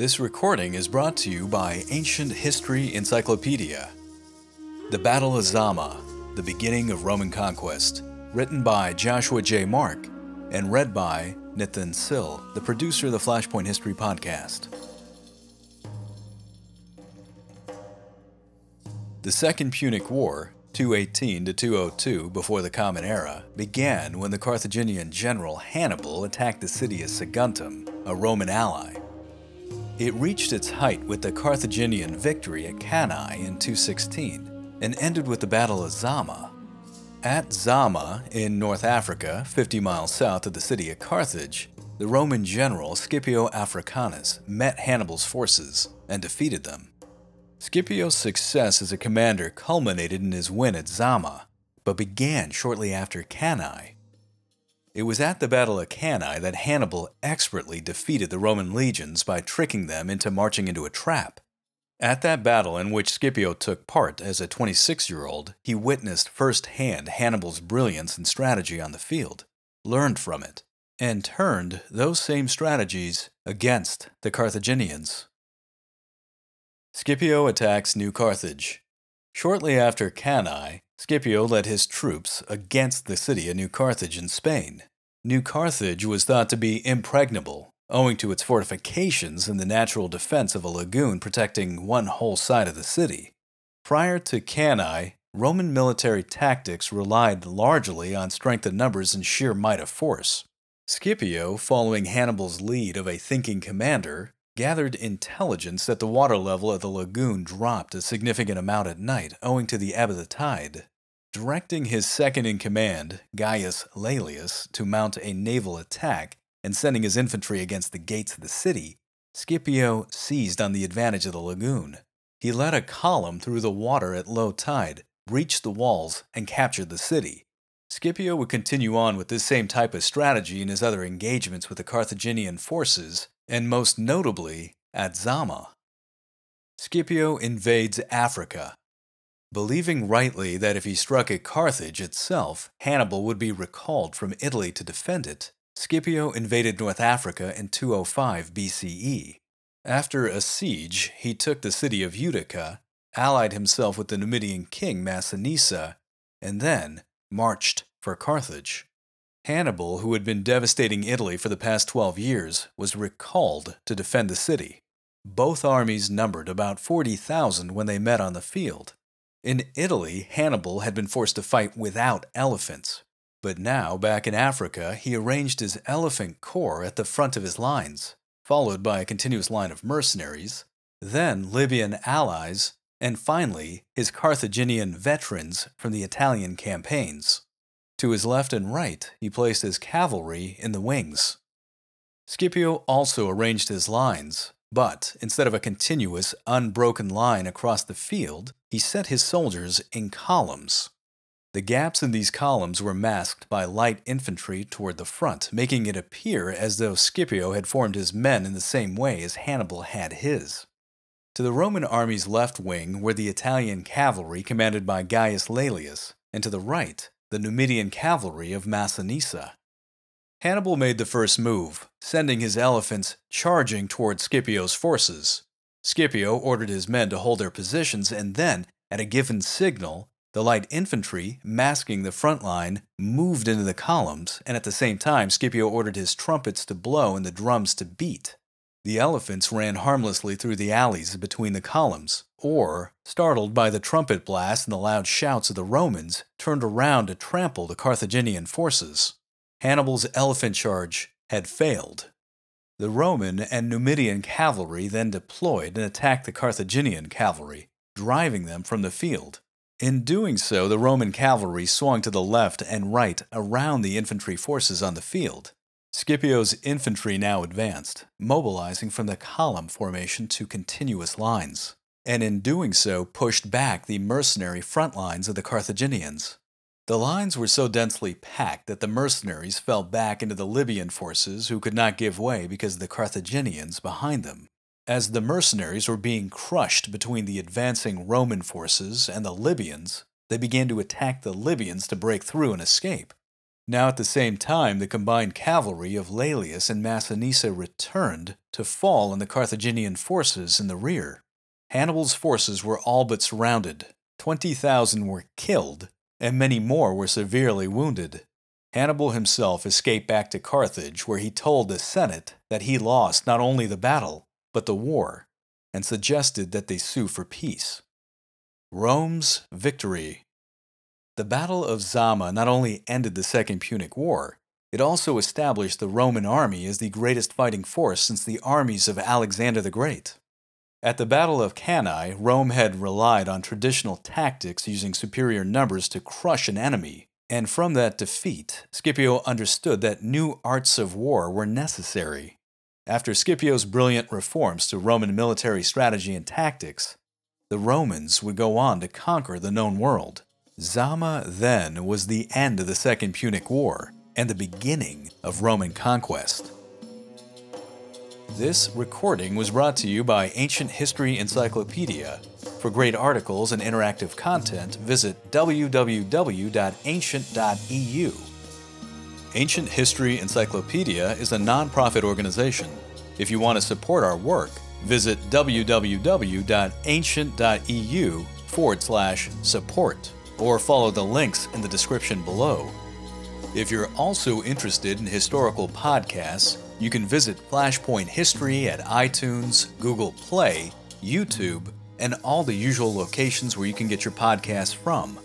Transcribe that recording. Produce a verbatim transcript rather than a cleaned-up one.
This recording is brought to you by Ancient History Encyclopedia. The Battle of Zama, the Beginning of Roman Conquest, written by Joshua J. Mark and read by Nitin Sil, the producer of the Flashpoint History Podcast. The Second Punic War, two eighteen to two oh two before the Common Era, began when the Carthaginian general Hannibal attacked the city of Saguntum, a Roman ally. It reached its height with the Carthaginian victory at Cannae in two sixteen and ended with the Battle of Zama. At Zama in North Africa, fifty miles south of the city of Carthage, the Roman general Scipio Africanus met Hannibal's forces and defeated them. Scipio's success as a commander culminated in his win at Zama, but began shortly after Cannae. It was at the Battle of Cannae that Hannibal expertly defeated the Roman legions by tricking them into marching into a trap. At that battle, in which Scipio took part as a twenty-six-year-old, he witnessed firsthand Hannibal's brilliance and strategy on the field, learned from it, and turned those same strategies against the Carthaginians. Scipio attacks New Carthage. Shortly after Cannae, Scipio led his troops against the city of New Carthage in Spain. New Carthage was thought to be impregnable, owing to its fortifications and the natural defense of a lagoon protecting one whole side of the city. Prior to Cannae, Roman military tactics relied largely on strength of numbers and sheer might of force. Scipio, following Hannibal's lead of a thinking commander, gathered intelligence that the water level of the lagoon dropped a significant amount at night owing to the ebb of the tide. Directing his second-in-command, Gaius Laelius, to mount a naval attack and sending his infantry against the gates of the city, Scipio seized on the advantage of the lagoon. He led a column through the water at low tide, breached the walls, and captured the city. Scipio would continue on with this same type of strategy in his other engagements with the Carthaginian forces, and most notably at Zama. Scipio invades Africa. Believing rightly that if he struck at Carthage itself, Hannibal would be recalled from Italy to defend it, Scipio invaded North Africa in two oh five B C E. After a siege, he took the city of Utica, allied himself with the Numidian king Masinissa, and then marched for Carthage. Hannibal, who had been devastating Italy for the past twelve years, was recalled to defend the city. Both armies numbered about forty thousand when they met on the field. In Italy, Hannibal had been forced to fight without elephants. But now, back in Africa, he arranged his elephant corps at the front of his lines, followed by a continuous line of mercenaries, then Libyan allies, and finally his Carthaginian veterans from the Italian campaigns. To his left and right, he placed his cavalry in the wings. Scipio also arranged his lines, but instead of a continuous, unbroken line across the field, he set his soldiers in columns. The gaps in these columns were masked by light infantry toward the front, making it appear as though Scipio had formed his men in the same way as Hannibal had his. To the Roman army's left wing were the Italian cavalry commanded by Gaius Laelius, and to the right, the Numidian cavalry of Masinissa. Hannibal made the first move, sending his elephants charging toward Scipio's forces. Scipio ordered his men to hold their positions, and then, at a given signal, the light infantry, masking the front line, moved into the columns, and at the same time Scipio ordered his trumpets to blow and the drums to beat. The elephants ran harmlessly through the alleys between the columns, or, startled by the trumpet blast and the loud shouts of the Romans, turned around to trample the Carthaginian forces. Hannibal's elephant charge had failed. The Roman and Numidian cavalry then deployed and attacked the Carthaginian cavalry, driving them from the field. In doing so, the Roman cavalry swung to the left and right around the infantry forces on the field. Scipio's infantry now advanced, mobilizing from the column formation to continuous lines, and in doing so pushed back the mercenary front lines of the Carthaginians. The lines were so densely packed that the mercenaries fell back into the Libyan forces, who could not give way because of the Carthaginians behind them. As the mercenaries were being crushed between the advancing Roman forces and the Libyans, they began to attack the Libyans to break through and escape. Now at the same time, the combined cavalry of Laelius and Masinissa returned to fall on the Carthaginian forces in the rear. Hannibal's forces were all but surrounded. twenty thousand were killed, and many more were severely wounded. Hannibal himself escaped back to Carthage, where he told the Senate that he lost not only the battle, but the war, and suggested that they sue for peace. Rome's victory. The Battle of Zama not only ended the Second Punic War, it also established the Roman army as the greatest fighting force since the armies of Alexander the Great. At the Battle of Cannae, Rome had relied on traditional tactics using superior numbers to crush an enemy, and from that defeat, Scipio understood that new arts of war were necessary. After Scipio's brilliant reforms to Roman military strategy and tactics, the Romans would go on to conquer the known world. Zama, then, was the end of the Second Punic War and the beginning of Roman conquest. This recording was brought to you by Ancient History Encyclopedia. For great articles and interactive content, visit w w w dot ancient dot e u. Ancient History Encyclopedia is a non-profit organization. If you want to support our work, visit w w w dot ancient dot e u forward slash support or follow the links in the description below. If you're also interested in historical podcasts, you can visit Flashpoint History at iTunes, Google Play, YouTube, and all the usual locations where you can get your podcasts from.